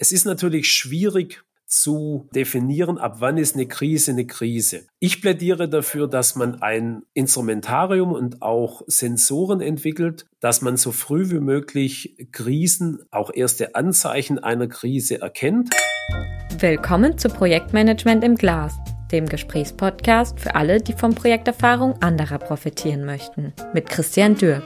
Es ist natürlich schwierig zu definieren, ab wann ist eine Krise eine Krise. Ich plädiere dafür, dass man ein Instrumentarium und auch Sensoren entwickelt, dass man so früh wie möglich Krisen, auch erste Anzeichen einer Krise erkennt. Willkommen zu Projektmanagement im Glas, dem Gesprächspodcast für alle, die von Projekterfahrung anderer profitieren möchten, mit Christian Dürk.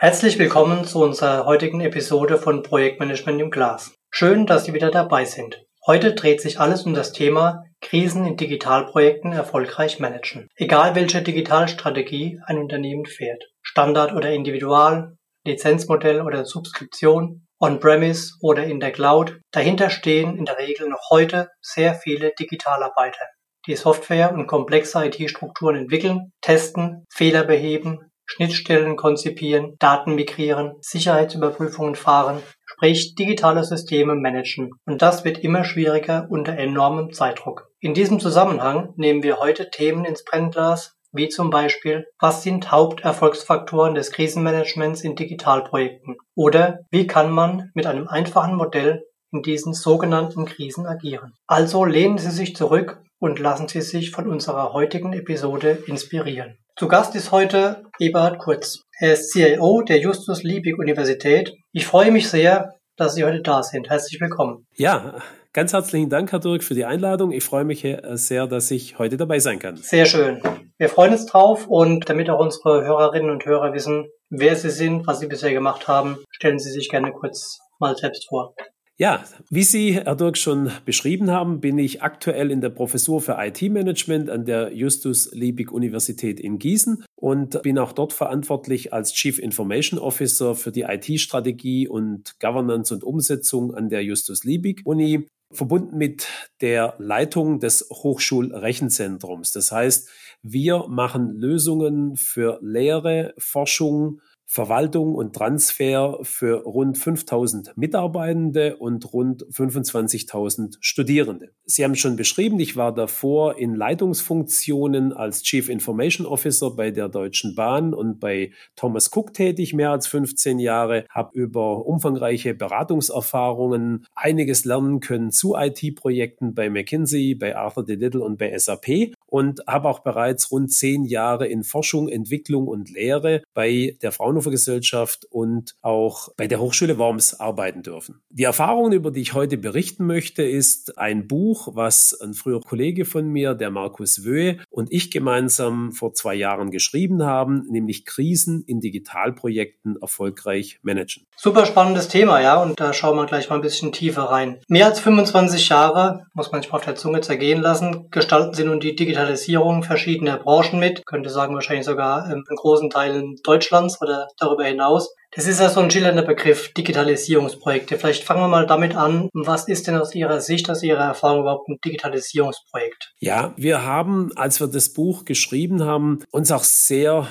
Herzlich willkommen zu unserer heutigen Episode von Projektmanagement im Glas. Schön, dass Sie wieder dabei sind. Heute dreht sich alles um das Thema Krisen in Digitalprojekten erfolgreich managen. Egal welche Digitalstrategie ein Unternehmen fährt, Standard oder Individual, Lizenzmodell oder Subskription, On-Premise oder in der Cloud, dahinter stehen in der Regel noch heute sehr viele Digitalarbeiter, die Software und komplexe IT-Strukturen entwickeln, testen, Fehler beheben, Schnittstellen konzipieren, Daten migrieren, Sicherheitsüberprüfungen fahren, sprich digitale Systeme managen. Und das wird immer schwieriger unter enormem Zeitdruck. In diesem Zusammenhang nehmen wir heute Themen ins Brennglas, wie zum Beispiel, was sind Haupterfolgsfaktoren des Krisenmanagements in Digitalprojekten? Oder wie kann man mit einem einfachen Modell in diesen sogenannten Krisen agieren? Also lehnen Sie sich zurück und lassen Sie sich von unserer heutigen Episode inspirieren. Zu Gast ist heute Eberhard Kurz. Er ist CIO der Justus-Liebig-Universität. Ich freue mich sehr, dass Sie heute da sind. Herzlich willkommen. Ja, ganz herzlichen Dank, Herr Dürk, für die Einladung. Ich freue mich sehr, dass ich heute dabei sein kann. Sehr schön. Wir freuen uns drauf und damit auch unsere Hörerinnen und Hörer wissen, wer Sie sind, was Sie bisher gemacht haben, stellen Sie sich gerne kurz mal selbst vor. Ja, wie Sie, Herr Dürk, schon beschrieben haben, bin ich aktuell in der Professur für IT-Management an der Justus-Liebig-Universität in Gießen und bin auch dort verantwortlich als Chief Information Officer für die IT-Strategie und Governance und Umsetzung an der Justus-Liebig-Uni, verbunden mit der Leitung des Hochschulrechenzentrums. Das heißt, wir machen Lösungen für Lehre, Forschung, Verwaltung und Transfer für rund 5.000 Mitarbeitende und rund 25.000 Studierende. Sie haben schon beschrieben, ich war davor in Leitungsfunktionen als Chief Information Officer bei der Deutschen Bahn und bei Thomas Cook tätig, mehr als 15 Jahre, habe über umfangreiche Beratungserfahrungen einiges lernen können zu IT-Projekten bei McKinsey, bei Arthur D. Little und bei SAP und habe auch bereits rund 10 Jahre in Forschung, Entwicklung und Lehre bei der Fraunhofer-Gesellschaft und auch bei der Hochschule Worms arbeiten dürfen. Die Erfahrungen, über die ich heute berichten möchte, ist ein Buch, was ein früher Kollege von mir, der Marcus Woehe, und ich gemeinsam vor 2 Jahren geschrieben haben, nämlich Krisen in Digitalprojekten erfolgreich managen. Super spannendes Thema, ja, und da schauen wir gleich mal ein bisschen tiefer rein. Mehr als 25 Jahre, muss man sich mal auf der Zunge zergehen lassen, gestalten Sie nun die Digitalisierung verschiedener Branchen mit, könnte sagen wahrscheinlich sogar in großen Teilen Deutschlands oder darüber hinaus. Das ist ja so ein schillernder Begriff, Digitalisierungsprojekte. Vielleicht fangen wir mal damit an. Was ist denn aus Ihrer Sicht, aus Ihrer Erfahrung überhaupt ein Digitalisierungsprojekt? Ja, wir haben, als wir das Buch geschrieben haben, uns auch sehr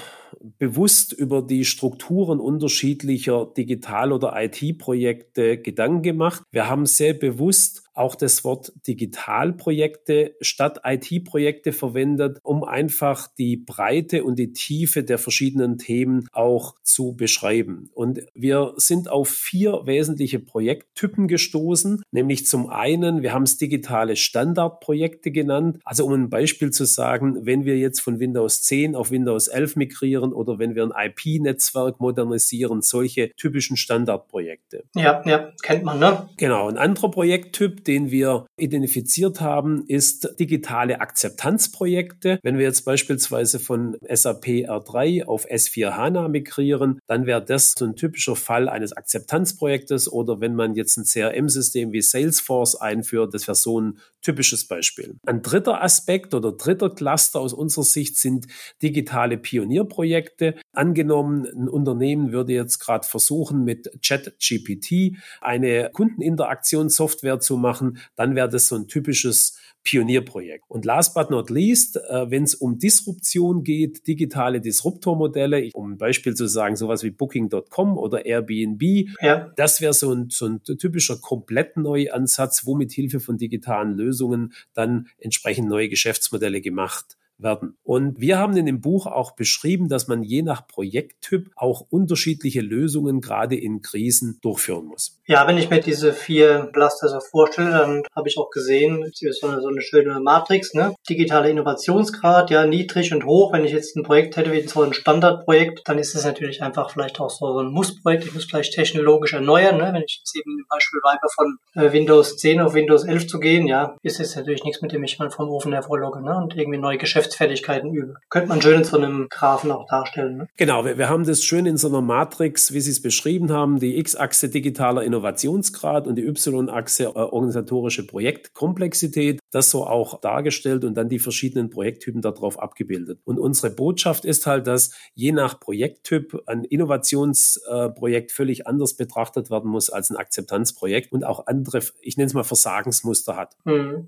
bewusst über die Strukturen unterschiedlicher Digital- oder IT-Projekte Gedanken gemacht. Wir haben sehr bewusst auch das Wort Digitalprojekte statt IT-Projekte verwendet, um einfach die Breite und die Tiefe der verschiedenen Themen auch zu beschreiben. Und wir sind auf 4 wesentliche Projekttypen gestoßen, nämlich zum einen, wir haben es digitale Standardprojekte genannt. Also um ein Beispiel zu sagen, wenn wir jetzt von Windows 10 auf Windows 11 migrieren oder wenn wir ein IP-Netzwerk modernisieren, solche typischen Standardprojekte. Ja, kennt man, ne? Genau, ein anderer Projekttyp, den wir identifiziert haben, ist digitale Akzeptanzprojekte. Wenn wir jetzt beispielsweise von SAP R3 auf S4HANA migrieren, dann wäre das so ein typischer Fall eines Akzeptanzprojektes, oder wenn man jetzt ein CRM-System wie Salesforce einführt, das wäre so ein typisches Beispiel. Ein dritter Aspekt oder dritter Cluster aus unserer Sicht sind digitale Pionierprojekte. Angenommen, ein Unternehmen würde jetzt gerade versuchen, mit ChatGPT eine Kundeninteraktionssoftware zu machen, dann wäre das so ein typisches Pionierprojekt. Und last but not least, wenn es um Disruption geht, digitale Disruptormodelle, um ein Beispiel zu sagen, sowas wie Booking.com oder Airbnb, ja. Das wäre so ein typischer komplett neuer Ansatz, wo mit Hilfe von digitalen Lösungen dann entsprechend neue Geschäftsmodelle gemacht werden. Und wir haben in dem Buch auch beschrieben, dass man je nach Projekttyp auch unterschiedliche Lösungen gerade in Krisen durchführen muss. Ja, wenn ich mir diese vier Cluster so vorstelle, dann habe ich auch gesehen, das ist so eine schöne Matrix, ne? Digitale Innovationsgrad, ja, niedrig und hoch. Wenn ich jetzt ein Projekt hätte, wie so ein Standardprojekt, dann ist es natürlich einfach vielleicht auch so ein Muss-Projekt. Ich muss vielleicht technologisch erneuern, ne? Wenn ich jetzt eben im Beispiel weiter von Windows 10 auf Windows 11 zu gehen, ja, ist es natürlich nichts, mit dem ich mal vom Ofen hervorlocke, ne? Und irgendwie neue Geschäftsfertigkeiten übe. Könnte man schön in so einem Graphen auch darstellen, ne? Genau, wir haben das schön in so einer Matrix, wie Sie es beschrieben haben, die X-Achse digitaler Innovationsgrad und die Y-Achse organisatorische Projektkomplexität, das so auch dargestellt und dann die verschiedenen Projekttypen darauf abgebildet. Und unsere Botschaft ist halt, dass je nach Projekttyp ein Innovationsprojekt völlig anders betrachtet werden muss als ein Akzeptanzprojekt und auch andere, ich nenne es mal Versagensmuster hat.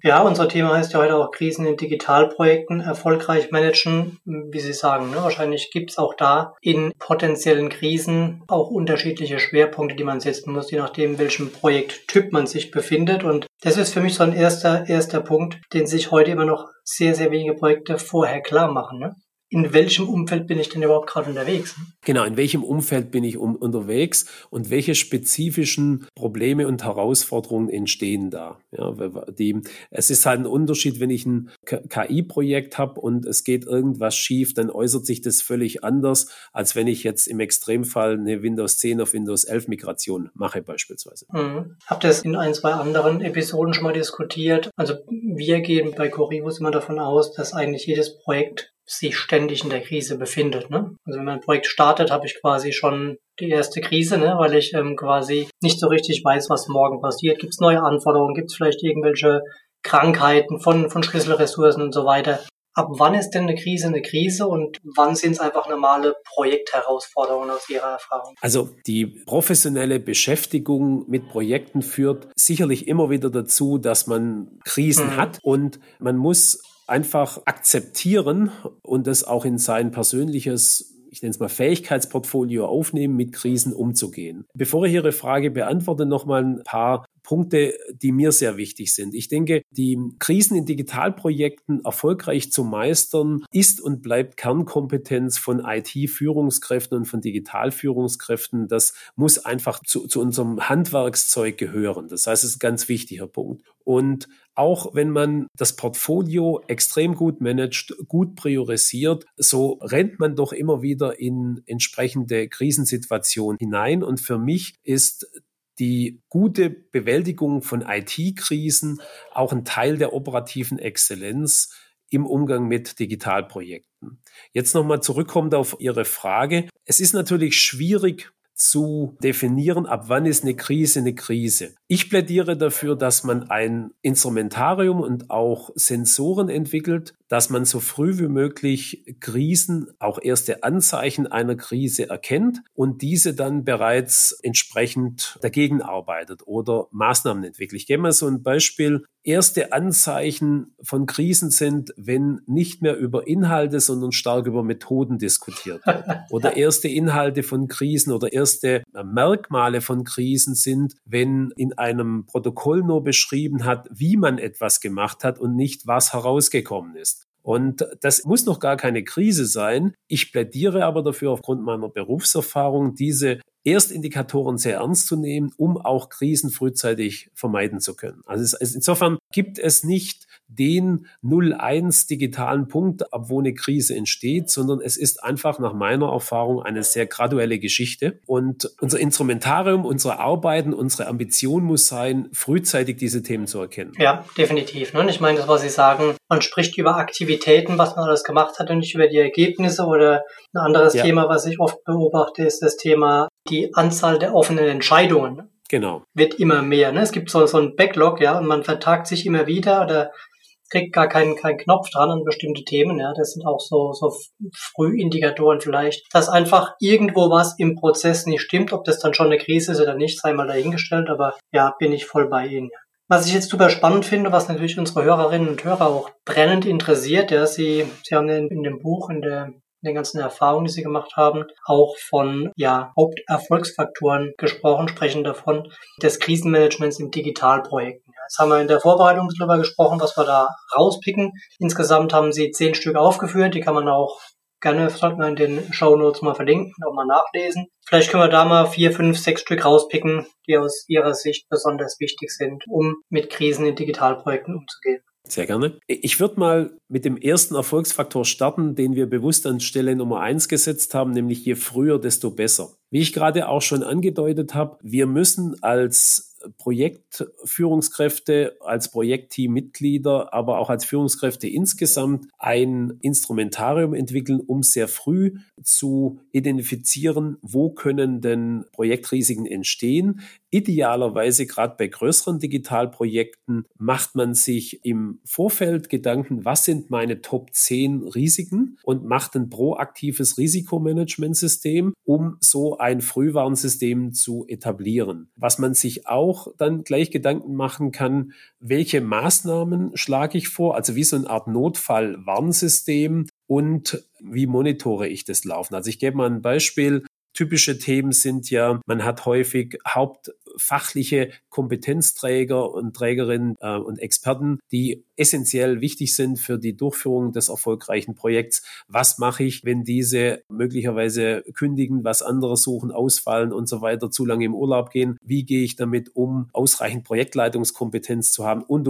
Ja, unser Thema heißt ja heute auch Krisen in Digitalprojekten erfolgreich managen, wie Sie sagen, ne? Wahrscheinlich gibt es auch da in potenziellen Krisen auch unterschiedliche Schwerpunkte, die man setzen muss, je nachdem, welchem Projekttyp man sich befindet. Und das ist für mich so ein erster Punkt, den sich heute immer noch sehr, sehr wenige Projekte vorher klar machen, ne? In welchem Umfeld bin ich denn überhaupt gerade unterwegs? Genau, in welchem Umfeld bin ich unterwegs und welche spezifischen Probleme und Herausforderungen entstehen da? Ja, es ist halt ein Unterschied, wenn ich ein KI-Projekt habe und es geht irgendwas schief, dann äußert sich das völlig anders, als wenn ich jetzt im Extremfall eine Windows 10 auf Windows 11 Migration mache beispielsweise. Habt ihr es in ein, zwei anderen Episoden schon mal diskutiert? Also wir gehen bei Coribus immer davon aus, dass eigentlich jedes Projekt sich ständig in der Krise befindet, ne? Also wenn man ein Projekt startet, habe ich quasi schon die erste Krise, ne? Weil ich quasi nicht so richtig weiß, was morgen passiert. Gibt es neue Anforderungen? Gibt es vielleicht irgendwelche Krankheiten von Schlüsselressourcen und so weiter? Ab wann ist denn eine Krise und wann sind es einfach normale Projektherausforderungen aus Ihrer Erfahrung? Also die professionelle Beschäftigung mit Projekten führt sicherlich immer wieder dazu, dass man Krisen hat und man muss einfach akzeptieren und das auch in sein persönliches, ich nenne es mal Fähigkeitsportfolio aufnehmen, mit Krisen umzugehen. Bevor ich Ihre Frage beantworte, nochmal ein paar Punkte, die mir sehr wichtig sind. Ich denke, die Krisen in Digitalprojekten erfolgreich zu meistern, ist und bleibt Kernkompetenz von IT-Führungskräften und von Digitalführungskräften. Das muss einfach zu unserem Handwerkszeug gehören. Das heißt, es ist ein ganz wichtiger Punkt. Und auch wenn man das Portfolio extrem gut managt, gut priorisiert, so rennt man doch immer wieder in entsprechende Krisensituationen hinein. Und für mich ist die gute Bewältigung von IT-Krisen auch ein Teil der operativen Exzellenz im Umgang mit Digitalprojekten. Jetzt nochmal zurückkommend auf Ihre Frage. Es ist natürlich schwierig zu definieren, ab wann ist eine Krise eine Krise. Ich plädiere dafür, dass man ein Instrumentarium und auch Sensoren entwickelt, dass man so früh wie möglich Krisen, auch erste Anzeichen einer Krise erkennt und diese dann bereits entsprechend dagegen arbeitet oder Maßnahmen entwickelt. Ich gebe mal so ein Beispiel. Erste Anzeichen von Krisen sind, wenn nicht mehr über Inhalte, sondern stark über Methoden diskutiert wird. Oder erste Inhalte von Krisen oder erste Merkmale von Krisen sind, wenn in einem Protokoll nur beschrieben hat, wie man etwas gemacht hat und nicht, was herausgekommen ist. Und das muss noch gar keine Krise sein. Ich plädiere aber dafür, aufgrund meiner Berufserfahrung, diese Erstindikatoren sehr ernst zu nehmen, um auch Krisen frühzeitig vermeiden zu können. Also insofern gibt es nicht den 01 digitalen Punkt, ab wo eine Krise entsteht, sondern es ist einfach nach meiner Erfahrung eine sehr graduelle Geschichte. Und unser Instrumentarium, unsere Arbeiten, unsere Ambition muss sein, frühzeitig diese Themen zu erkennen. Ja, definitiv. Und ich meine, das, was Sie sagen, man spricht über Aktivitäten, was man alles gemacht hat und nicht über die Ergebnisse. Oder ein anderes Thema, was ich oft beobachte, ist das Thema, die Anzahl der offenen Entscheidungen. Genau. Wird immer mehr, ne? Es gibt so einen Backlog, ja, und man vertagt sich immer wieder oder kriegt gar keinen Knopf dran an bestimmte Themen, ja. Das sind auch so Frühindikatoren vielleicht, dass einfach irgendwo was im Prozess nicht stimmt, ob das dann schon eine Krise ist oder nicht, sei mal dahingestellt, aber ja, bin ich voll bei Ihnen, ja. Was ich jetzt super spannend finde, was natürlich unsere Hörerinnen und Hörer auch brennend interessiert, ja, Sie haben in dem Buch, in den ganzen Erfahrungen, die Sie gemacht haben, auch von Haupterfolgsfaktoren gesprochen, sprechen davon des Krisenmanagements in Digitalprojekten. Jetzt haben wir in der Vorbereitung drüber gesprochen, was wir da rauspicken. Insgesamt haben Sie 10 Stück aufgeführt, die kann man auch Gerne sollten wir in den Shownotes mal verlinken, auch mal nachlesen. Vielleicht können wir da mal 4, 5, 6 Stück rauspicken, die aus Ihrer Sicht besonders wichtig sind, um mit Krisen in Digitalprojekten umzugehen. Sehr gerne. Ich würde mal mit dem ersten Erfolgsfaktor starten, den wir bewusst an Stelle Nummer 1 gesetzt haben, nämlich je früher, desto besser. Wie ich gerade auch schon angedeutet habe, wir müssen als Projektführungskräfte, als Projektteammitglieder, aber auch als Führungskräfte insgesamt ein Instrumentarium entwickeln, um sehr früh zu identifizieren, wo können denn Projektrisiken entstehen. Idealerweise, gerade bei größeren Digitalprojekten, macht man sich im Vorfeld Gedanken, was sind meine Top 10 Risiken, und macht ein proaktives Risikomanagementsystem, um so ein Frühwarnsystem zu etablieren. Was man sich auch dann gleich Gedanken machen kann, welche Maßnahmen schlage ich vor, also wie so eine Art Notfallwarnsystem, und wie monitore ich das Laufen. Also ich gebe mal ein Beispiel. Typische Themen sind ja, man hat häufig hauptfachliche Kompetenzträger und Trägerinnen und Experten, die essentiell wichtig sind für die Durchführung des erfolgreichen Projekts. Was mache ich, wenn diese möglicherweise kündigen, was anderes suchen, ausfallen und so weiter, zu lange im Urlaub gehen? Wie gehe ich damit um, ausreichend Projektleitungskompetenz zu haben und.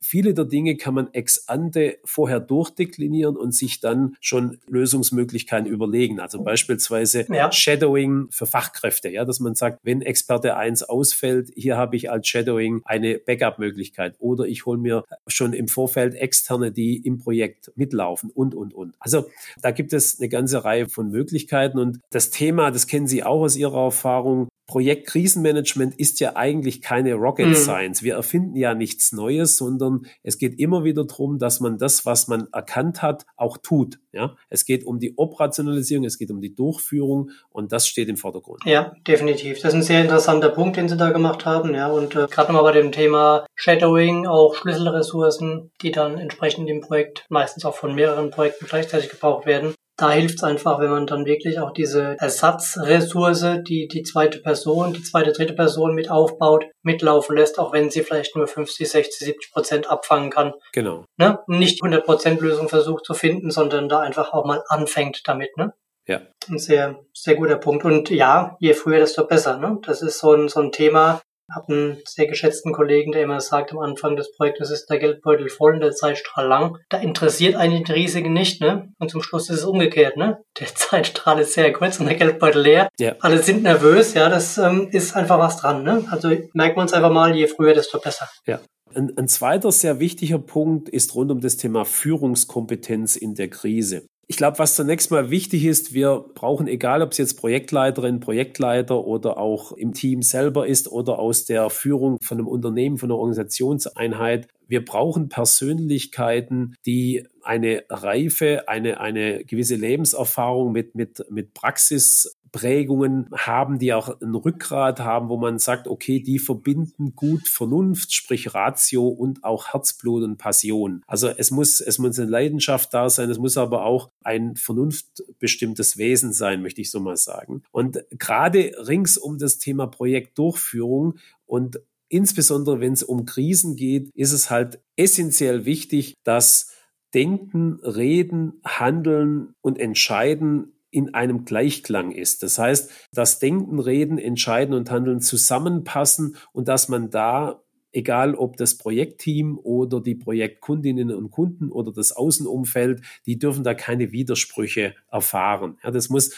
Viele der Dinge kann man ex ante vorher durchdeklinieren und sich dann schon Lösungsmöglichkeiten überlegen. Also beispielsweise Shadowing für Fachkräfte, ja, dass man sagt, wenn Experte 1 ausfällt, hier habe ich als Shadowing eine Backup-Möglichkeit, oder ich hole mir schon im Vorfeld Externe, die im Projekt mitlaufen und. Also da gibt es eine ganze Reihe von Möglichkeiten, und das Thema, das kennen Sie auch aus Ihrer Erfahrung, Projektkrisenmanagement ist ja eigentlich keine Rocket Science. Wir erfinden ja nichts Neues, sondern es geht immer wieder darum, dass man das, was man erkannt hat, auch tut. Ja? Es geht um die Operationalisierung, es geht um die Durchführung, und das steht im Vordergrund. Ja, definitiv. Das ist ein sehr interessanter Punkt, den Sie da gemacht haben. Ja? Und gerade nochmal bei dem Thema Shadowing, auch Schlüsselressourcen, die dann entsprechend im Projekt, meistens auch von mehreren Projekten gleichzeitig gebraucht werden. Da hilft es einfach, wenn man dann wirklich auch diese Ersatzressource, die zweite Person, die zweite, dritte Person mit aufbaut, mitlaufen lässt, auch wenn sie vielleicht nur 50%, 60%, 70% abfangen kann. Genau. Ne? Nicht 100% Lösung versucht zu finden, sondern da einfach auch mal anfängt damit, ne? Ja. Ein sehr, sehr guter Punkt. Und ja, je früher, desto besser, ne? Das ist so ein Thema. Ich habe einen sehr geschätzten Kollegen, der immer sagt, am Anfang des Projektes ist der Geldbeutel voll und der Zeitstrahl lang. Da interessiert einen die Risiken nicht, ne? Und zum Schluss ist es umgekehrt, ne? Der Zeitstrahl ist sehr kurz und der Geldbeutel leer. Ja. Alle sind nervös, ja, das ist einfach was dran, ne? Also merken wir uns einfach mal, je früher, desto besser. Ja. Ein zweiter sehr wichtiger Punkt ist rund um das Thema Führungskompetenz in der Krise. Ich glaube, was zunächst mal wichtig ist, wir brauchen, egal ob es jetzt Projektleiterinnen, Projektleiter oder auch im Team selber ist oder aus der Führung von einem Unternehmen, von einer Organisationseinheit, wir brauchen Persönlichkeiten, die eine Reife, eine gewisse Lebenserfahrung mit Praxisprägungen haben, die auch ein Rückgrat haben, wo man sagt, okay, die verbinden gut Vernunft, sprich Ratio, und auch Herzblut und Passion. Also es muss eine Leidenschaft da sein, es muss aber auch ein vernunftbestimmtes Wesen sein, möchte ich so mal sagen. Und gerade rings um das Thema Projektdurchführung und insbesondere wenn es um Krisen geht, ist es halt essentiell wichtig, dass Denken, Reden, Handeln und Entscheiden in einem Gleichklang ist. Das heißt, dass Denken, Reden, Entscheiden und Handeln zusammenpassen und dass man da, egal ob das Projektteam oder die Projektkundinnen und Kunden oder das Außenumfeld, die dürfen da keine Widersprüche erfahren. Ja, das muss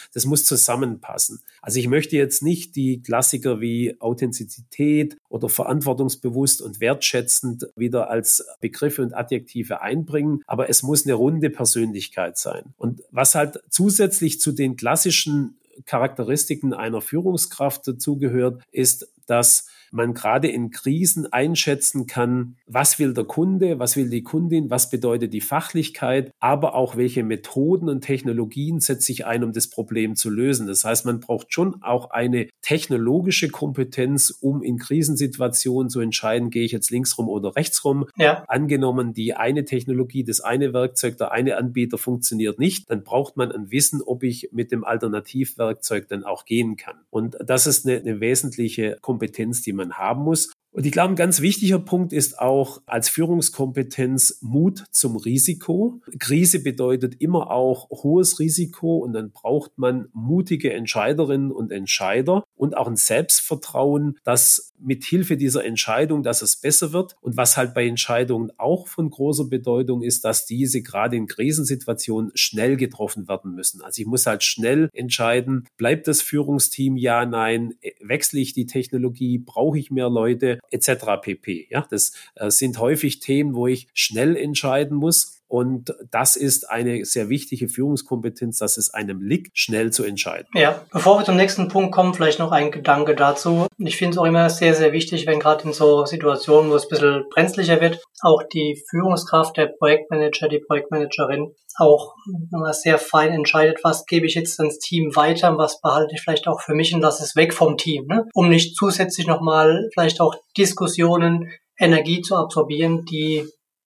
zusammenpassen. Also ich möchte jetzt nicht die Klassiker wie Authentizität oder verantwortungsbewusst und wertschätzend wieder als Begriffe und Adjektive einbringen, aber es muss eine runde Persönlichkeit sein. Und was halt zusätzlich zu den klassischen Charakteristiken einer Führungskraft dazugehört, ist, dass man gerade in Krisen einschätzen kann, was will der Kunde, was will die Kundin, was bedeutet die Fachlichkeit, aber auch welche Methoden und Technologien setzt sich ein, um das Problem zu lösen. Das heißt, man braucht schon auch eine technologische Kompetenz, um in Krisensituationen zu entscheiden, gehe ich jetzt links rum oder rechts rum. Ja. Angenommen, die eine Technologie, das eine Werkzeug, der eine Anbieter funktioniert nicht, dann braucht man ein Wissen, ob ich mit dem Alternativwerkzeug dann auch gehen kann. Und das ist eine wesentliche Kompetenz, die man haben muss. Und ich glaube, ein ganz wichtiger Punkt ist auch als Führungskompetenz Mut zum Risiko. Krise bedeutet immer auch hohes Risiko und dann braucht man mutige Entscheiderinnen und Entscheider und auch ein Selbstvertrauen, dass mit Hilfe dieser Entscheidung, dass es besser wird. Und was halt bei Entscheidungen auch von großer Bedeutung ist, dass diese gerade in Krisensituationen schnell getroffen werden müssen. Also ich muss halt schnell entscheiden, bleibt das Führungsteam, ja, nein, wechsle ich die Technologie, brauche ich mehr Leute, etc. pp. Ja, das sind häufig Themen, wo ich schnell entscheiden muss. Und das ist eine sehr wichtige Führungskompetenz, dass es einem liegt, schnell zu entscheiden. Ja, bevor wir zum nächsten Punkt kommen, vielleicht noch ein Gedanke dazu. Ich finde es auch immer sehr, sehr wichtig, wenn gerade in so Situationen, wo es ein bisschen brenzlicher wird, auch die Führungskraft, der Projektmanager, die Projektmanagerin auch immer sehr fein entscheidet, was gebe ich jetzt ans Team weiter, was behalte ich vielleicht auch für mich und lasse es weg vom Team, ne? Um nicht zusätzlich nochmal vielleicht auch Diskussionen, Energie zu absorbieren, die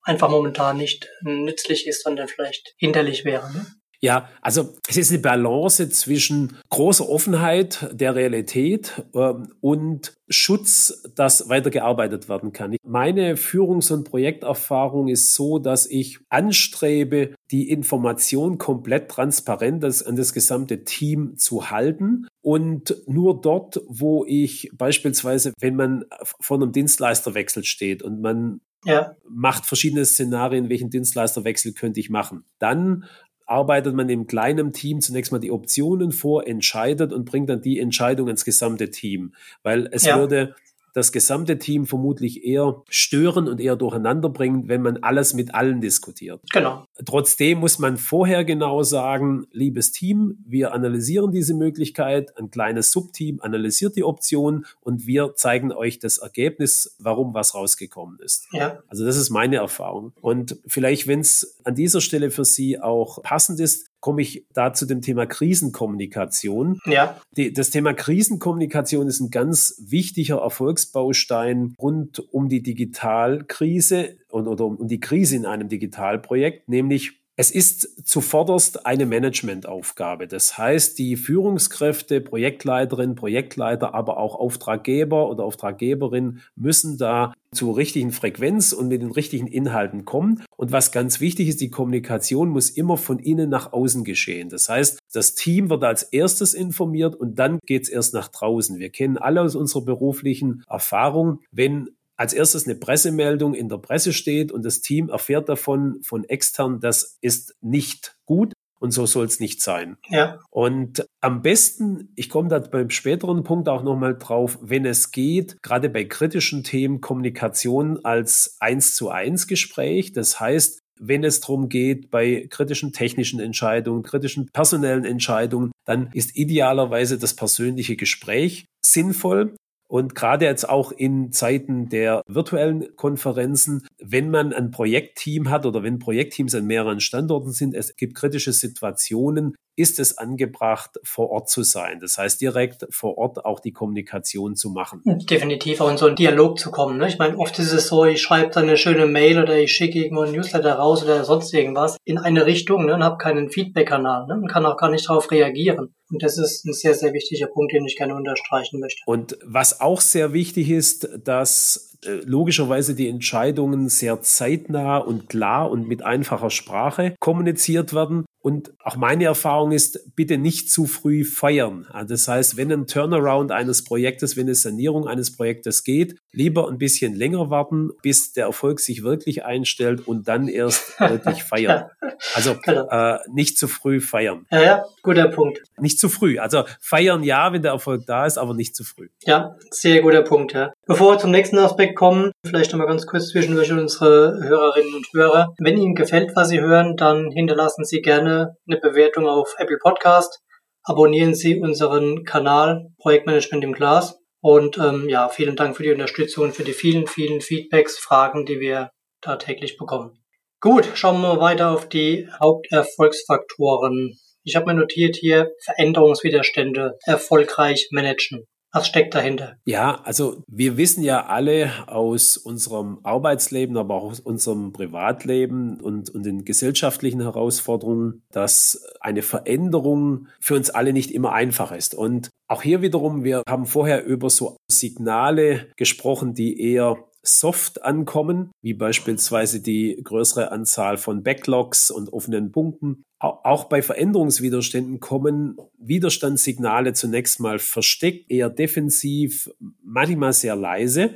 einfach momentan nicht nützlich ist, sondern vielleicht hinderlich wäre. Ne? Ja, also es ist eine Balance zwischen großer Offenheit der Realität und Schutz, dass weitergearbeitet werden kann. Meine Führungs- und Projekterfahrung ist so, dass ich anstrebe, die Information komplett transparent an das gesamte Team zu halten. Und nur dort, wo ich beispielsweise, wenn man vor einem Dienstleisterwechsel steht und man macht verschiedene Szenarien, welchen Dienstleisterwechsel könnte ich machen. Dann arbeitet man im kleinen Team zunächst mal die Optionen vor, entscheidet und bringt dann die Entscheidung ins gesamte Team. Weil es würde das gesamte Team vermutlich eher stören und eher durcheinander bringen, wenn man alles mit allen diskutiert. Genau. Trotzdem muss man vorher genau sagen, liebes Team, wir analysieren diese Möglichkeit, ein kleines Subteam analysiert die Option und wir zeigen euch das Ergebnis, warum was rausgekommen ist. Ja. Also das ist meine Erfahrung. Und vielleicht, wenn es an dieser Stelle für Sie auch passend ist, komme ich da zu dem Thema Krisenkommunikation. Ja. Das Thema Krisenkommunikation ist ein ganz wichtiger Erfolgsbaustein rund um die Digitalkrise oder um die Krise in einem Digitalprojekt, nämlich es ist zuvorderst eine Managementaufgabe. Das heißt, die Führungskräfte, Projektleiterinnen, Projektleiter, aber auch Auftraggeber oder Auftraggeberin müssen da zur richtigen Frequenz und mit den richtigen Inhalten kommen. Und was ganz wichtig ist, die Kommunikation muss immer von innen nach außen geschehen. Das heißt, das Team wird als erstes informiert und dann geht's erst nach draußen. Wir kennen alle aus unserer beruflichen Erfahrung, wenn als erstes eine Pressemeldung in der Presse steht und das Team erfährt davon von extern, das ist nicht gut und so soll es nicht sein. Ja. Und am besten, ich komme da beim späteren Punkt auch nochmal drauf, wenn es geht, gerade bei kritischen Themen Kommunikation als 1:1 Gespräch, das heißt, wenn es darum geht, bei kritischen technischen Entscheidungen, kritischen personellen Entscheidungen, dann ist idealerweise das persönliche Gespräch sinnvoll. Und gerade jetzt auch in Zeiten der virtuellen Konferenzen, wenn man ein Projektteam hat oder wenn Projektteams an mehreren Standorten sind, es gibt kritische Situationen, ist es angebracht, vor Ort zu sein. Das heißt, direkt vor Ort auch die Kommunikation zu machen. Definitiv auch in so einen Dialog zu kommen. Ne? Ich meine, oft ist es so, ich schreibe dann eine schöne Mail oder ich schicke irgendwo einen Newsletter raus oder sonst irgendwas in eine Richtung, ne, und habe keinen Feedback-Kanal, ne, und kann auch gar nicht darauf reagieren. Und das ist ein sehr, sehr wichtiger Punkt, den ich gerne unterstreichen möchte. Und was auch sehr wichtig ist, dass logischerweise die Entscheidungen sehr zeitnah und klar und mit einfacher Sprache kommuniziert werden. Und auch meine Erfahrung ist, bitte nicht zu früh feiern. Das heißt, wenn ein Turnaround eines Projektes, wenn eine Sanierung eines Projektes geht, lieber ein bisschen länger warten, bis der Erfolg sich wirklich einstellt und dann erst wirklich feiern. Also nicht zu früh feiern. Ja, guter Punkt. Nicht zu früh. Also feiern ja, wenn der Erfolg da ist, aber nicht zu früh. Ja, sehr guter Punkt. Ja. Bevor wir zum nächsten Aspekt kommen, vielleicht nochmal ganz kurz zwischendurch unsere Hörerinnen und Hörer. Wenn Ihnen gefällt, was Sie hören, dann hinterlassen Sie gerne eine Bewertung auf Apple Podcast. Abonnieren Sie unseren Kanal Projektmanagement im Glas. Und ja, vielen Dank für die Unterstützung und für die vielen, vielen Feedbacks, Fragen, die wir da täglich bekommen. Gut, schauen wir weiter auf die Haupterfolgsfaktoren. Ich habe mir notiert hier Veränderungswiderstände erfolgreich managen. Was steckt dahinter? Ja, also wir wissen ja alle aus unserem Arbeitsleben, aber auch aus unserem Privatleben und den gesellschaftlichen Herausforderungen, dass eine Veränderung für uns alle nicht immer einfach ist. Und auch hier wiederum, wir haben vorher über so Signale gesprochen, die eher soft ankommen, wie beispielsweise die größere Anzahl von Backlogs und offenen Punkten. Auch bei Veränderungswiderständen kommen Widerstandssignale zunächst mal versteckt, eher defensiv, manchmal sehr leise.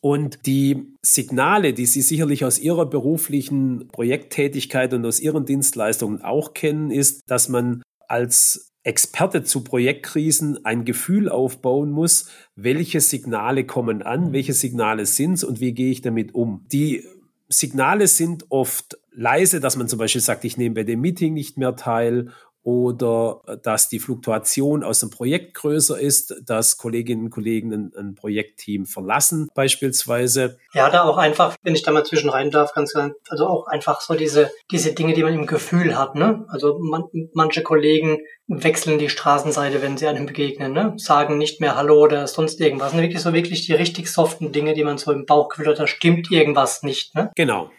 Und die Signale, die Sie sicherlich aus Ihrer beruflichen Projekttätigkeit und aus Ihren Dienstleistungen auch kennen, ist, dass man als Experte zu Projektkrisen ein Gefühl aufbauen muss, welche Signale kommen an, welche Signale sind's und wie gehe ich damit um. Die Signale sind oft leise, dass man zum Beispiel sagt, ich nehme bei dem Meeting nicht mehr teil, oder dass die Fluktuation aus dem Projekt größer ist, dass Kolleginnen und Kollegen ein Projektteam verlassen beispielsweise. Ja, da auch einfach, wenn ich da mal zwischen rein darf, also auch einfach so diese Dinge, die man im Gefühl hat, ne? Also manche Kollegen wechseln die Straßenseite, wenn sie einem begegnen, ne? Sagen nicht mehr Hallo oder sonst irgendwas. Ne? Wirklich die richtig soften Dinge, die man so im Bauchgefühl hat, da stimmt irgendwas nicht, ne? Genau.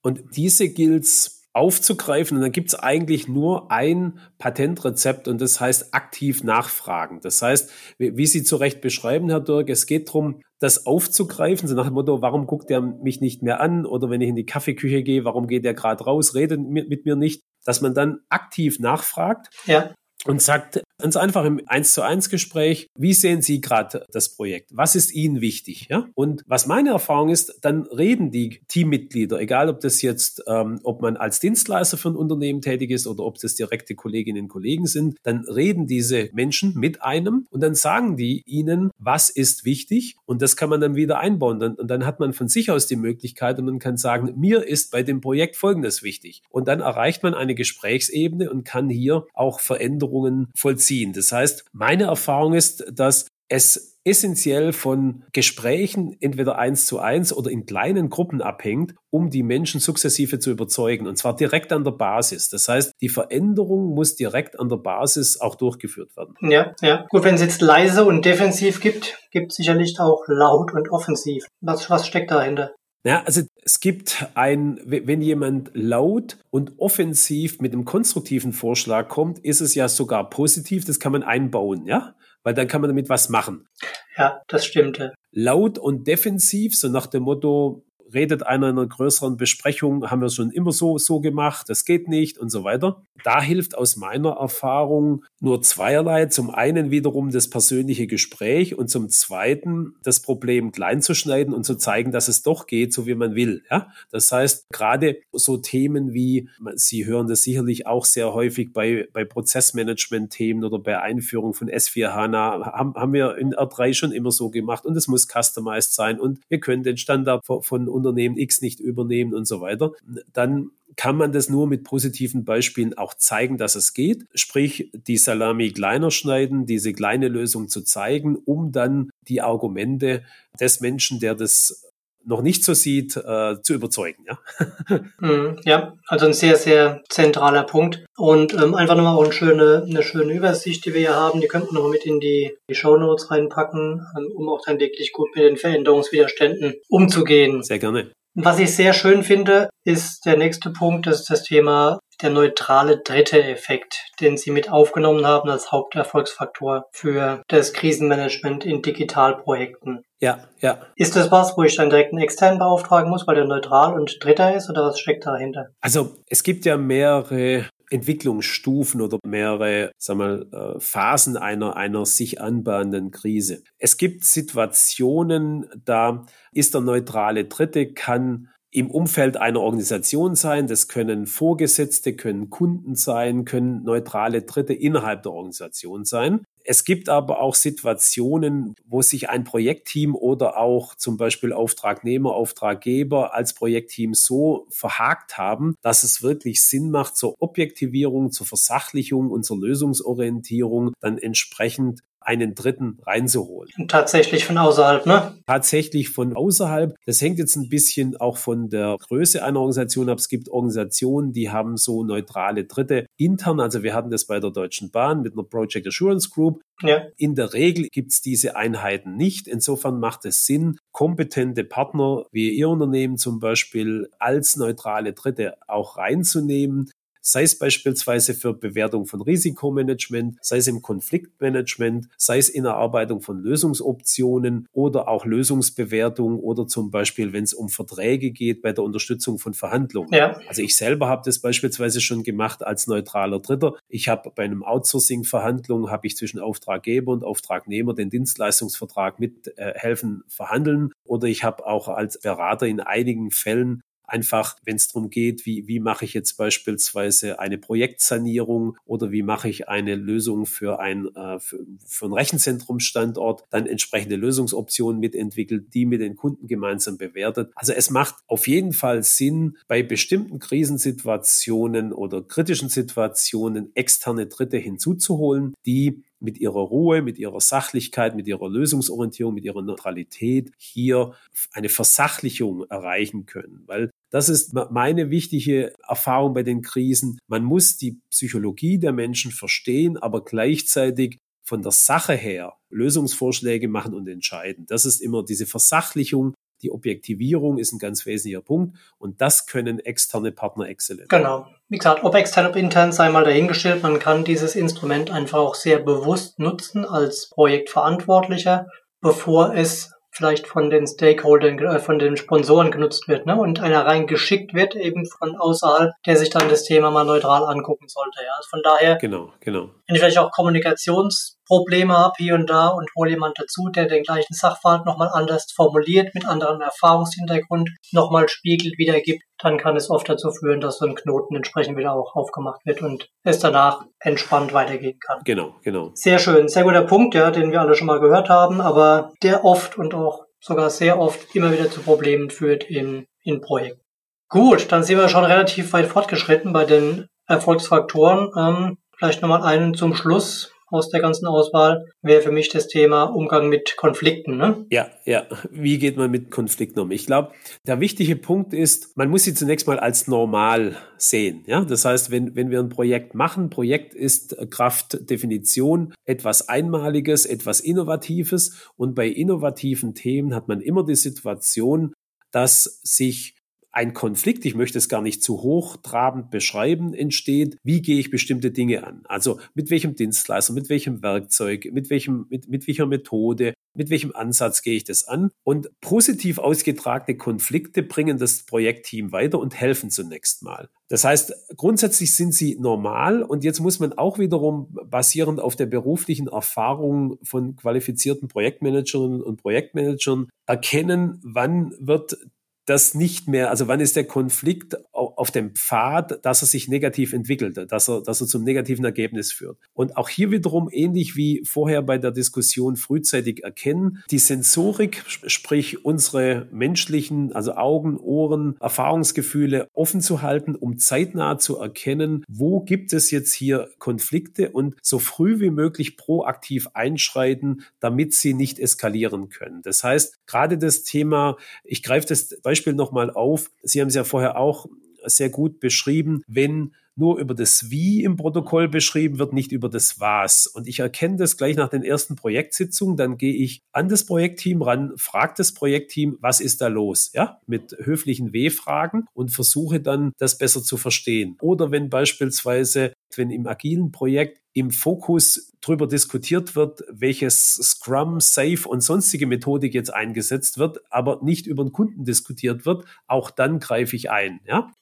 Und diese gilt's aufzugreifen. Und dann gibt es eigentlich nur ein Patentrezept und das heißt aktiv nachfragen. Das heißt, wie Sie zu Recht beschreiben, Herr Dürk, es geht darum, das aufzugreifen, so nach dem Motto, warum guckt der mich nicht mehr an? Oder wenn ich in die Kaffeeküche gehe, warum geht der gerade raus, redet mit mir nicht? Dass man dann aktiv nachfragt. Ja. Und sagt ganz einfach im 1:1 Gespräch, wie sehen Sie gerade das Projekt? Was ist Ihnen wichtig? Ja? Und was meine Erfahrung ist, dann reden die Teammitglieder, egal ob das jetzt, ob man als Dienstleister für ein Unternehmen tätig ist oder ob das direkte Kolleginnen und Kollegen sind, dann reden diese Menschen mit einem und dann sagen die ihnen, was ist wichtig? Und das kann man dann wieder einbauen. Und dann hat man von sich aus die Möglichkeit und man kann sagen, mir ist bei dem Projekt Folgendes wichtig. Und dann erreicht man eine Gesprächsebene und kann hier auch Veränderungen vollziehen. Das heißt, meine Erfahrung ist, dass es essentiell von Gesprächen entweder 1:1 oder in kleinen Gruppen abhängt, um die Menschen sukzessive zu überzeugen, und zwar direkt an der Basis. Das heißt, die Veränderung muss direkt an der Basis auch durchgeführt werden. Ja. Gut, wenn es jetzt leise und defensiv gibt es sicherlich auch laut und offensiv. Was steckt dahinter? Ja, also es gibt wenn jemand laut und offensiv mit einem konstruktiven Vorschlag kommt, ist es ja sogar positiv, das kann man einbauen, ja? Weil dann kann man damit was machen. Ja, das stimmt. Ja. Laut und defensiv, so nach dem Motto, redet einer in einer größeren Besprechung, haben wir schon immer so gemacht, das geht nicht und so weiter. Da hilft aus meiner Erfahrung nur zweierlei. Zum einen wiederum das persönliche Gespräch und zum zweiten das Problem klein zu schneiden und zu zeigen, dass es doch geht, so wie man will. Ja? Das heißt, gerade so Themen wie, Sie hören das sicherlich auch sehr häufig bei Prozessmanagement-Themen oder bei Einführung von S4HANA, haben wir in R3 schon immer so gemacht und es muss customized sein und wir können den Standard von Unternehmen X nicht übernehmen und so weiter, dann kann man das nur mit positiven Beispielen auch zeigen, dass es geht. Sprich, die Salami kleiner schneiden, diese kleine Lösung zu zeigen, um dann die Argumente des Menschen, der das noch nicht so sieht, zu überzeugen. Ja? Ja, also ein sehr, sehr zentraler Punkt. Und einfach nochmal auch eine schöne Übersicht, die wir hier haben. Die könnten wir nochmal mit in die Shownotes reinpacken, um auch dann wirklich gut mit den Veränderungswiderständen umzugehen. Sehr gerne. Was ich sehr schön finde, ist der nächste Punkt, das ist das Thema der neutrale dritte Effekt, den Sie mit aufgenommen haben als Haupterfolgsfaktor für das Krisenmanagement in Digitalprojekten. Ja. Ist das was, wo ich dann direkt einen externen beauftragen muss, weil der neutral und dritter ist, oder was steckt dahinter? Also es gibt ja mehrere Entwicklungsstufen oder mehrere, Phasen einer sich anbahnenden Krise. Es gibt Situationen, da ist der neutrale Dritte, kann im Umfeld einer Organisation sein, das können Vorgesetzte, können Kunden sein, können neutrale Dritte innerhalb der Organisation sein. Es gibt aber auch Situationen, wo sich ein Projektteam oder auch zum Beispiel Auftragnehmer, Auftraggeber als Projektteam so verhakt haben, dass es wirklich Sinn macht, zur Objektivierung, zur Versachlichung und zur Lösungsorientierung dann entsprechend einen Dritten reinzuholen. Tatsächlich von außerhalb, ne? Tatsächlich von außerhalb. Das hängt jetzt ein bisschen auch von der Größe einer Organisation ab. Es gibt Organisationen, die haben so neutrale Dritte intern. Also wir hatten das bei der Deutschen Bahn mit einer Project Assurance Group. Ja. In der Regel gibt es diese Einheiten nicht. Insofern macht es Sinn, kompetente Partner wie Ihr Unternehmen zum Beispiel als neutrale Dritte auch reinzunehmen. Sei es beispielsweise für Bewertung von Risikomanagement, sei es im Konfliktmanagement, sei es in der Erarbeitung von Lösungsoptionen oder auch Lösungsbewertung oder zum Beispiel, wenn es um Verträge geht, bei der Unterstützung von Verhandlungen. Ja. Also ich selber habe das beispielsweise schon gemacht als neutraler Dritter. Ich habe bei einem Outsourcing-Verhandlung habe ich zwischen Auftraggeber und Auftragnehmer den Dienstleistungsvertrag mithelfen verhandeln, oder ich habe auch als Berater in einigen Fällen einfach, wenn es darum geht, wie mache ich jetzt beispielsweise eine Projektsanierung oder wie mache ich eine Lösung für einen Rechenzentrumsstandort, dann entsprechende Lösungsoptionen mitentwickelt, die mit den Kunden gemeinsam bewertet. Also es macht auf jeden Fall Sinn, bei bestimmten Krisensituationen oder kritischen Situationen externe Dritte hinzuzuholen, die mit ihrer Ruhe, mit ihrer Sachlichkeit, mit ihrer Lösungsorientierung, mit ihrer Neutralität hier eine Versachlichung erreichen können. Weil das ist meine wichtige Erfahrung bei den Krisen. Man muss die Psychologie der Menschen verstehen, aber gleichzeitig von der Sache her Lösungsvorschläge machen und entscheiden. Das ist immer diese Versachlichung. Die Objektivierung ist ein ganz wesentlicher Punkt, und das können externe Partner exzellent. Genau. Wie gesagt, ob extern, ob intern, sei mal dahingestellt. Man kann dieses Instrument einfach auch sehr bewusst nutzen als Projektverantwortlicher, bevor es vielleicht von den Stakeholdern, von den Sponsoren genutzt wird, ne? Und einer reingeschickt wird eben von außerhalb, der sich dann das Thema mal neutral angucken sollte. Ja? Also von daher, genau. Wenn ich vielleicht auch Kommunikationsprobleme habe hier und da und hole jemand dazu, der den gleichen Sachverhalt nochmal anders formuliert, mit anderem Erfahrungshintergrund nochmal spiegelt, wiedergibt, dann kann es oft dazu führen, dass so ein Knoten entsprechend wieder auch aufgemacht wird und es danach entspannt weitergehen kann. Genau. Sehr schön, sehr guter Punkt, ja, den wir alle schon mal gehört haben, aber der oft und auch sogar sehr oft immer wieder zu Problemen führt in Projekten. Gut, dann sind wir schon relativ weit fortgeschritten bei den Erfolgsfaktoren. Vielleicht nochmal einen zum Schluss aus der ganzen Auswahl, wäre für mich das Thema Umgang mit Konflikten. Ne? Ja. Wie geht man mit Konflikten um? Ich glaube, der wichtige Punkt ist, man muss sie zunächst mal als normal sehen. Ja? Das heißt, wenn wir ein Projekt machen, Projekt ist Kraft Definition etwas Einmaliges, etwas Innovatives, und bei innovativen Themen hat man immer die Situation, dass sich ein Konflikt, ich möchte es gar nicht zu hochtrabend beschreiben, entsteht. Wie gehe ich bestimmte Dinge an? Also mit welchem Dienstleister, mit welchem Werkzeug, mit welcher Methode, mit welchem Ansatz gehe ich das an? Und positiv ausgetragene Konflikte bringen das Projektteam weiter und helfen zunächst mal. Das heißt, grundsätzlich sind sie normal, und jetzt muss man auch wiederum basierend auf der beruflichen Erfahrung von qualifizierten Projektmanagerinnen und Projektmanagern erkennen, wann ist der Konflikt auf dem Pfad, dass er sich negativ entwickelt, dass er zum negativen Ergebnis führt. Und auch hier wiederum ähnlich wie vorher bei der Diskussion frühzeitig erkennen, die Sensorik, sprich unsere menschlichen, also Augen, Ohren, Erfahrungsgefühle offen zu halten, um zeitnah zu erkennen, wo gibt es jetzt hier Konflikte, und so früh wie möglich proaktiv einschreiten, damit sie nicht eskalieren können. Das heißt, gerade das Thema, ich greife das Beispiel nochmal auf. Sie haben es ja vorher auch sehr gut beschrieben, wenn nur über das Wie im Protokoll beschrieben wird, nicht über das Was. Und ich erkenne das gleich nach den ersten Projektsitzungen, dann gehe ich an das Projektteam ran, frage das Projektteam, was ist da los? Ja, mit höflichen W-Fragen, und versuche dann, das besser zu verstehen. Oder wenn beispielsweise, wenn im agilen Projekt im Fokus darüber diskutiert wird, welches Scrum, Safe und sonstige Methodik jetzt eingesetzt wird, aber nicht über den Kunden diskutiert wird, auch dann greife ich ein. Ja.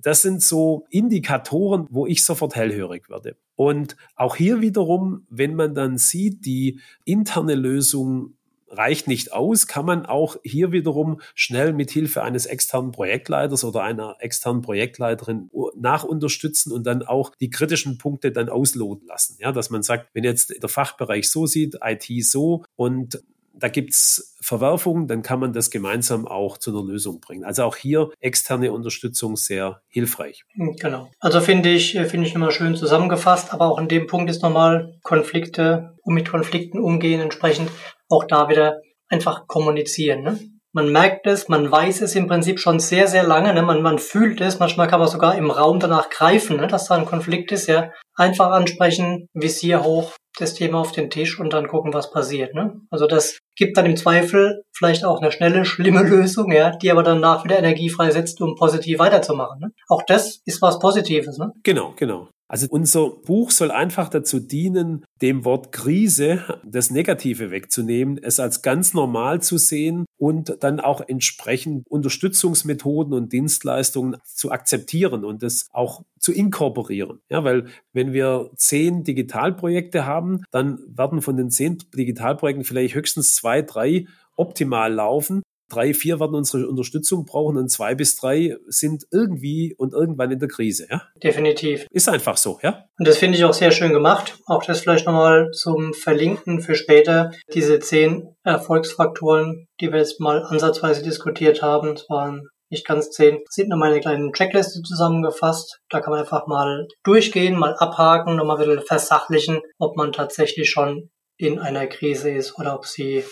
Das sind so Indikatoren, wo ich sofort hellhörig werde. Und auch hier wiederum, wenn man dann sieht, die interne Lösung reicht nicht aus, kann man auch hier wiederum schnell mit Hilfe eines externen Projektleiters oder einer externen Projektleiterin nachunterstützen und dann auch die kritischen Punkte dann ausloten lassen. Ja, dass man sagt, wenn jetzt der Fachbereich so sieht, IT so, und da gibt's Verwerfungen, dann kann man das gemeinsam auch zu einer Lösung bringen. Also auch hier externe Unterstützung sehr hilfreich. Genau. Also finde ich nochmal schön zusammengefasst, aber auch in dem Punkt ist nochmal Konflikte und mit Konflikten umgehen, entsprechend auch da wieder einfach kommunizieren, ne? Man merkt es, man weiß es im Prinzip schon sehr, sehr lange, ne? Man fühlt es, manchmal kann man sogar im Raum danach greifen, ne? Dass da ein Konflikt ist, ja. Einfach ansprechen, Visier hoch, das Thema auf den Tisch und dann gucken, was passiert, ne? Also das gibt dann im Zweifel vielleicht auch eine schnelle, schlimme Lösung, ja, die aber danach wieder Energie freisetzt, um positiv weiterzumachen, ne? Auch das ist was Positives, ne? Genau. Also unser Buch soll einfach dazu dienen, dem Wort Krise das Negative wegzunehmen, es als ganz normal zu sehen und dann auch entsprechend Unterstützungsmethoden und Dienstleistungen zu akzeptieren und das auch zu inkorporieren. Ja, weil wenn wir 10 Digitalprojekte haben, dann werden von den 10 Digitalprojekten vielleicht höchstens 2, 3 optimal laufen. 3, 4 werden unsere Unterstützung brauchen und 2 bis 3 sind irgendwie und irgendwann in der Krise, ja? Definitiv. Ist einfach so, ja? Und das finde ich auch sehr schön gemacht. Auch das vielleicht nochmal zum Verlinken für später. Diese 10 Erfolgsfaktoren, die wir jetzt mal ansatzweise diskutiert haben, es waren nicht ganz 10, sind nochmal eine kleine Checkliste zusammengefasst. Da kann man einfach mal durchgehen, mal abhaken, nochmal ein bisschen versachlichen, ob man tatsächlich schon in einer Krise ist oder ob sie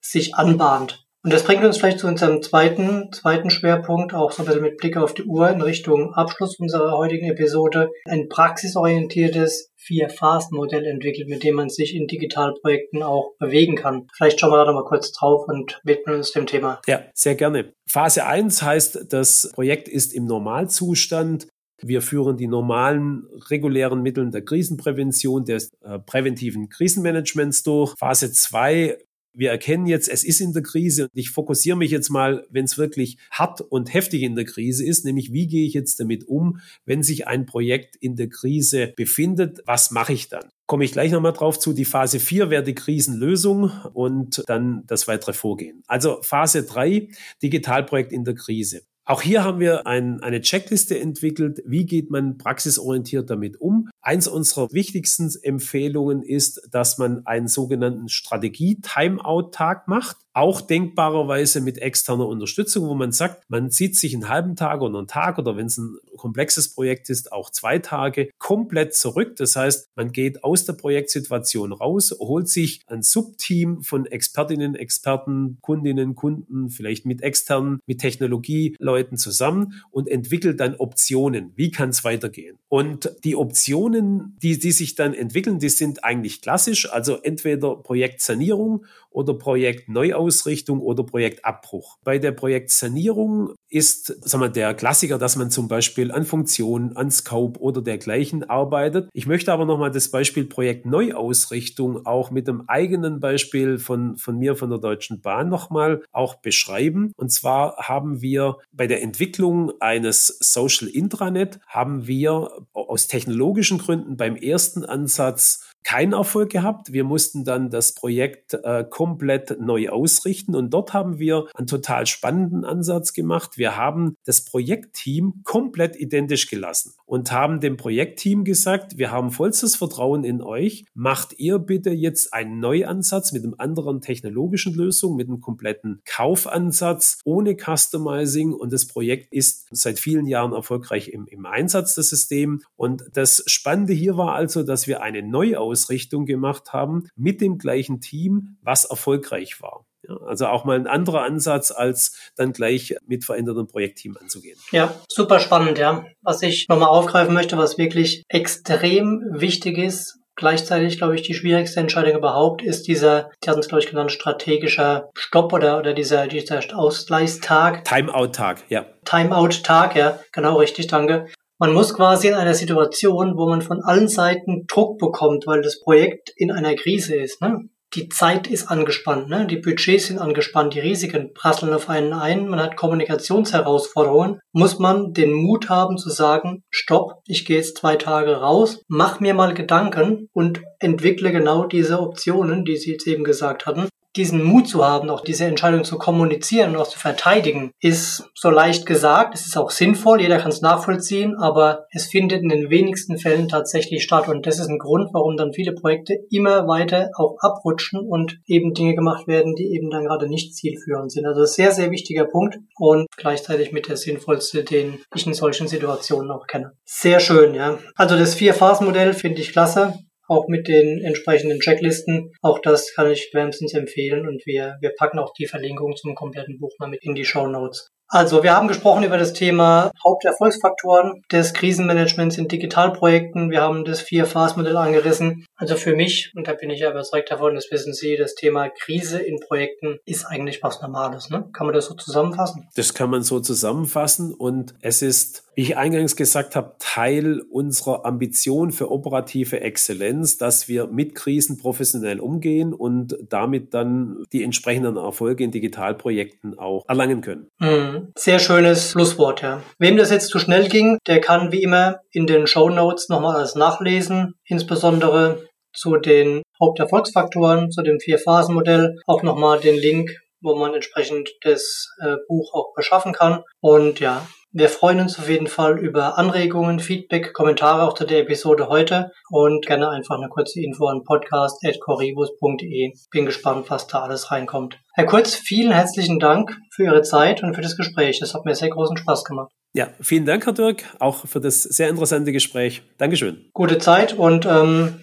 sich anbahnt. Und das bringt uns vielleicht zu unserem zweiten Schwerpunkt, auch so ein bisschen mit Blick auf die Uhr in Richtung Abschluss unserer heutigen Episode, ein praxisorientiertes 4-Phasen-Modell entwickelt, mit dem man sich in Digitalprojekten auch bewegen kann. Vielleicht schauen wir da noch mal kurz drauf und widmen uns dem Thema. Ja, sehr gerne. Phase 1 heißt, das Projekt ist im Normalzustand. Wir führen die normalen, regulären Mittel der Krisenprävention, des präventiven Krisenmanagements durch. Phase 2: Wir erkennen jetzt, es ist in der Krise und ich fokussiere mich jetzt mal, wenn es wirklich hart und heftig in der Krise ist, nämlich wie gehe ich jetzt damit um, wenn sich ein Projekt in der Krise befindet, was mache ich dann? Komme ich gleich nochmal drauf zu. Die Phase 4 wäre die Krisenlösung und dann das weitere Vorgehen. Also Phase 3, Digitalprojekt in der Krise. Auch hier haben wir eine Checkliste entwickelt. Wie geht man praxisorientiert damit um? Eins unserer wichtigsten Empfehlungen ist, dass man einen sogenannten Strategie-Timeout-Tag macht. Auch denkbarerweise mit externer Unterstützung, wo man sagt, man zieht sich einen halben Tag oder einen Tag oder wenn es ein komplexes Projekt ist, auch 2 Tage komplett zurück. Das heißt, man geht aus der Projektsituation raus, holt sich ein Subteam von Expertinnen, Experten, Kundinnen, Kunden, vielleicht mit externen, mit Technologieleuten zusammen und entwickelt dann Optionen. Wie kann es weitergehen? Und die Optionen, die sich dann entwickeln, die sind eigentlich klassisch, also entweder Projektsanierung oder Projektneuausrichtung oder Projektabbruch. Bei der Projektsanierung ist, der Klassiker, dass man zum Beispiel an Funktionen, an Scope oder dergleichen arbeitet. Ich möchte aber nochmal das Beispiel Projektneuausrichtung auch mit einem eigenen Beispiel von mir, von der Deutschen Bahn nochmal auch beschreiben. Und zwar haben wir bei der Entwicklung eines Social Intranet, haben wir aus technologischen Gründen beim ersten Ansatz keinen Erfolg gehabt. Wir mussten dann das Projekt komplett neu ausrichten und dort haben wir einen total spannenden Ansatz gemacht. Wir haben das Projektteam komplett identisch gelassen und haben dem Projektteam gesagt, wir haben vollstes Vertrauen in euch. Macht ihr bitte jetzt einen Neuansatz mit einem anderen technologischen Lösung, mit einem kompletten Kaufansatz, ohne Customizing und das Projekt ist seit vielen Jahren erfolgreich im Einsatz, das System. Und das Spannende hier war also, dass wir eine Neuausrichtung gemacht haben mit dem gleichen Team, was erfolgreich war. Ja, also auch mal ein anderer Ansatz, als dann gleich mit verändertem Projektteam anzugehen. Ja, super spannend, ja. Was ich nochmal aufgreifen möchte, was wirklich extrem wichtig ist, gleichzeitig, glaube ich, die schwierigste Entscheidung überhaupt ist dieser, die hatten es, glaube ich, genannt, strategischer Stopp oder dieser Ausgleichstag. Timeout-Tag, ja. Timeout-Tag, ja, genau richtig, danke. Man muss quasi in einer Situation, wo man von allen Seiten Druck bekommt, weil das Projekt in einer Krise ist, ne? Die Zeit ist angespannt, ne? Die Budgets sind angespannt, die Risiken prasseln auf einen ein, man hat Kommunikationsherausforderungen, muss man den Mut haben zu sagen, stopp, ich gehe jetzt 2 Tage raus, mach mir mal Gedanken und entwickle genau diese Optionen, die Sie jetzt eben gesagt hatten, diesen Mut zu haben, auch diese Entscheidung zu kommunizieren und auch zu verteidigen, ist so leicht gesagt, es ist auch sinnvoll, jeder kann es nachvollziehen, aber es findet in den wenigsten Fällen tatsächlich statt. Und das ist ein Grund, warum dann viele Projekte immer weiter auch abrutschen und eben Dinge gemacht werden, die eben dann gerade nicht zielführend sind. Also das ist ein sehr, sehr wichtiger Punkt und gleichzeitig mit der sinnvollste, den ich in solchen Situationen auch kenne. Sehr schön, ja. Also das 4-Phasen-Modell finde ich klasse. Auch mit den entsprechenden Checklisten. Auch das kann ich wärmstens empfehlen und wir packen auch die Verlinkung zum kompletten Buch mal mit in die Shownotes. Also wir haben gesprochen über das Thema Haupterfolgsfaktoren des Krisenmanagements in Digitalprojekten. Wir haben das 4-Phasen-Modell angerissen. Also für mich, und da bin ich ja überzeugt davon, das wissen Sie, das Thema Krise in Projekten ist eigentlich was Normales, ne? Kann man das so zusammenfassen? Das kann man so zusammenfassen und es ist, wie ich eingangs gesagt habe, Teil unserer Ambition für operative Exzellenz, dass wir mit Krisen professionell umgehen und damit dann die entsprechenden Erfolge in Digitalprojekten auch erlangen können. Mhm. Sehr schönes Schlusswort, ja. Wem das jetzt zu schnell ging, der kann wie immer in den Shownotes nochmal alles nachlesen, insbesondere zu den Haupterfolgsfaktoren, zu dem 4-Phasen-Modell, auch nochmal den Link, wo man entsprechend das Buch auch beschaffen kann. Und ja, wir freuen uns auf jeden Fall über Anregungen, Feedback, Kommentare auch zu der Episode heute und gerne einfach eine kurze Info an podcast@coribus.de. Bin gespannt, was da alles reinkommt. Herr Kurz, vielen herzlichen Dank für Ihre Zeit und für das Gespräch. Das hat mir sehr großen Spaß gemacht. Ja, vielen Dank, Herr Dürk, auch für das sehr interessante Gespräch. Dankeschön. Gute Zeit und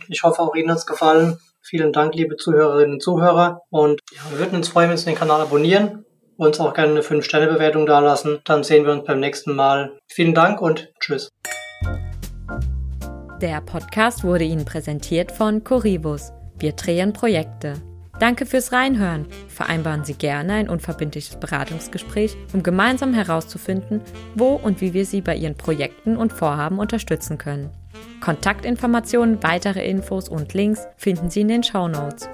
ich hoffe, auch Ihnen hat es gefallen. Vielen Dank, liebe Zuhörerinnen und Zuhörer. Und ja, wir würden uns freuen, wenn Sie den Kanal abonnieren. Uns auch gerne eine 5-Sterne-Bewertung dalassen. Dann sehen wir uns beim nächsten Mal. Vielen Dank und tschüss. Der Podcast wurde Ihnen präsentiert von Coribus. Wir drehen Projekte. Danke fürs Reinhören. Vereinbaren Sie gerne ein unverbindliches Beratungsgespräch, um gemeinsam herauszufinden, wo und wie wir Sie bei Ihren Projekten und Vorhaben unterstützen können. Kontaktinformationen, weitere Infos und Links finden Sie in den Shownotes.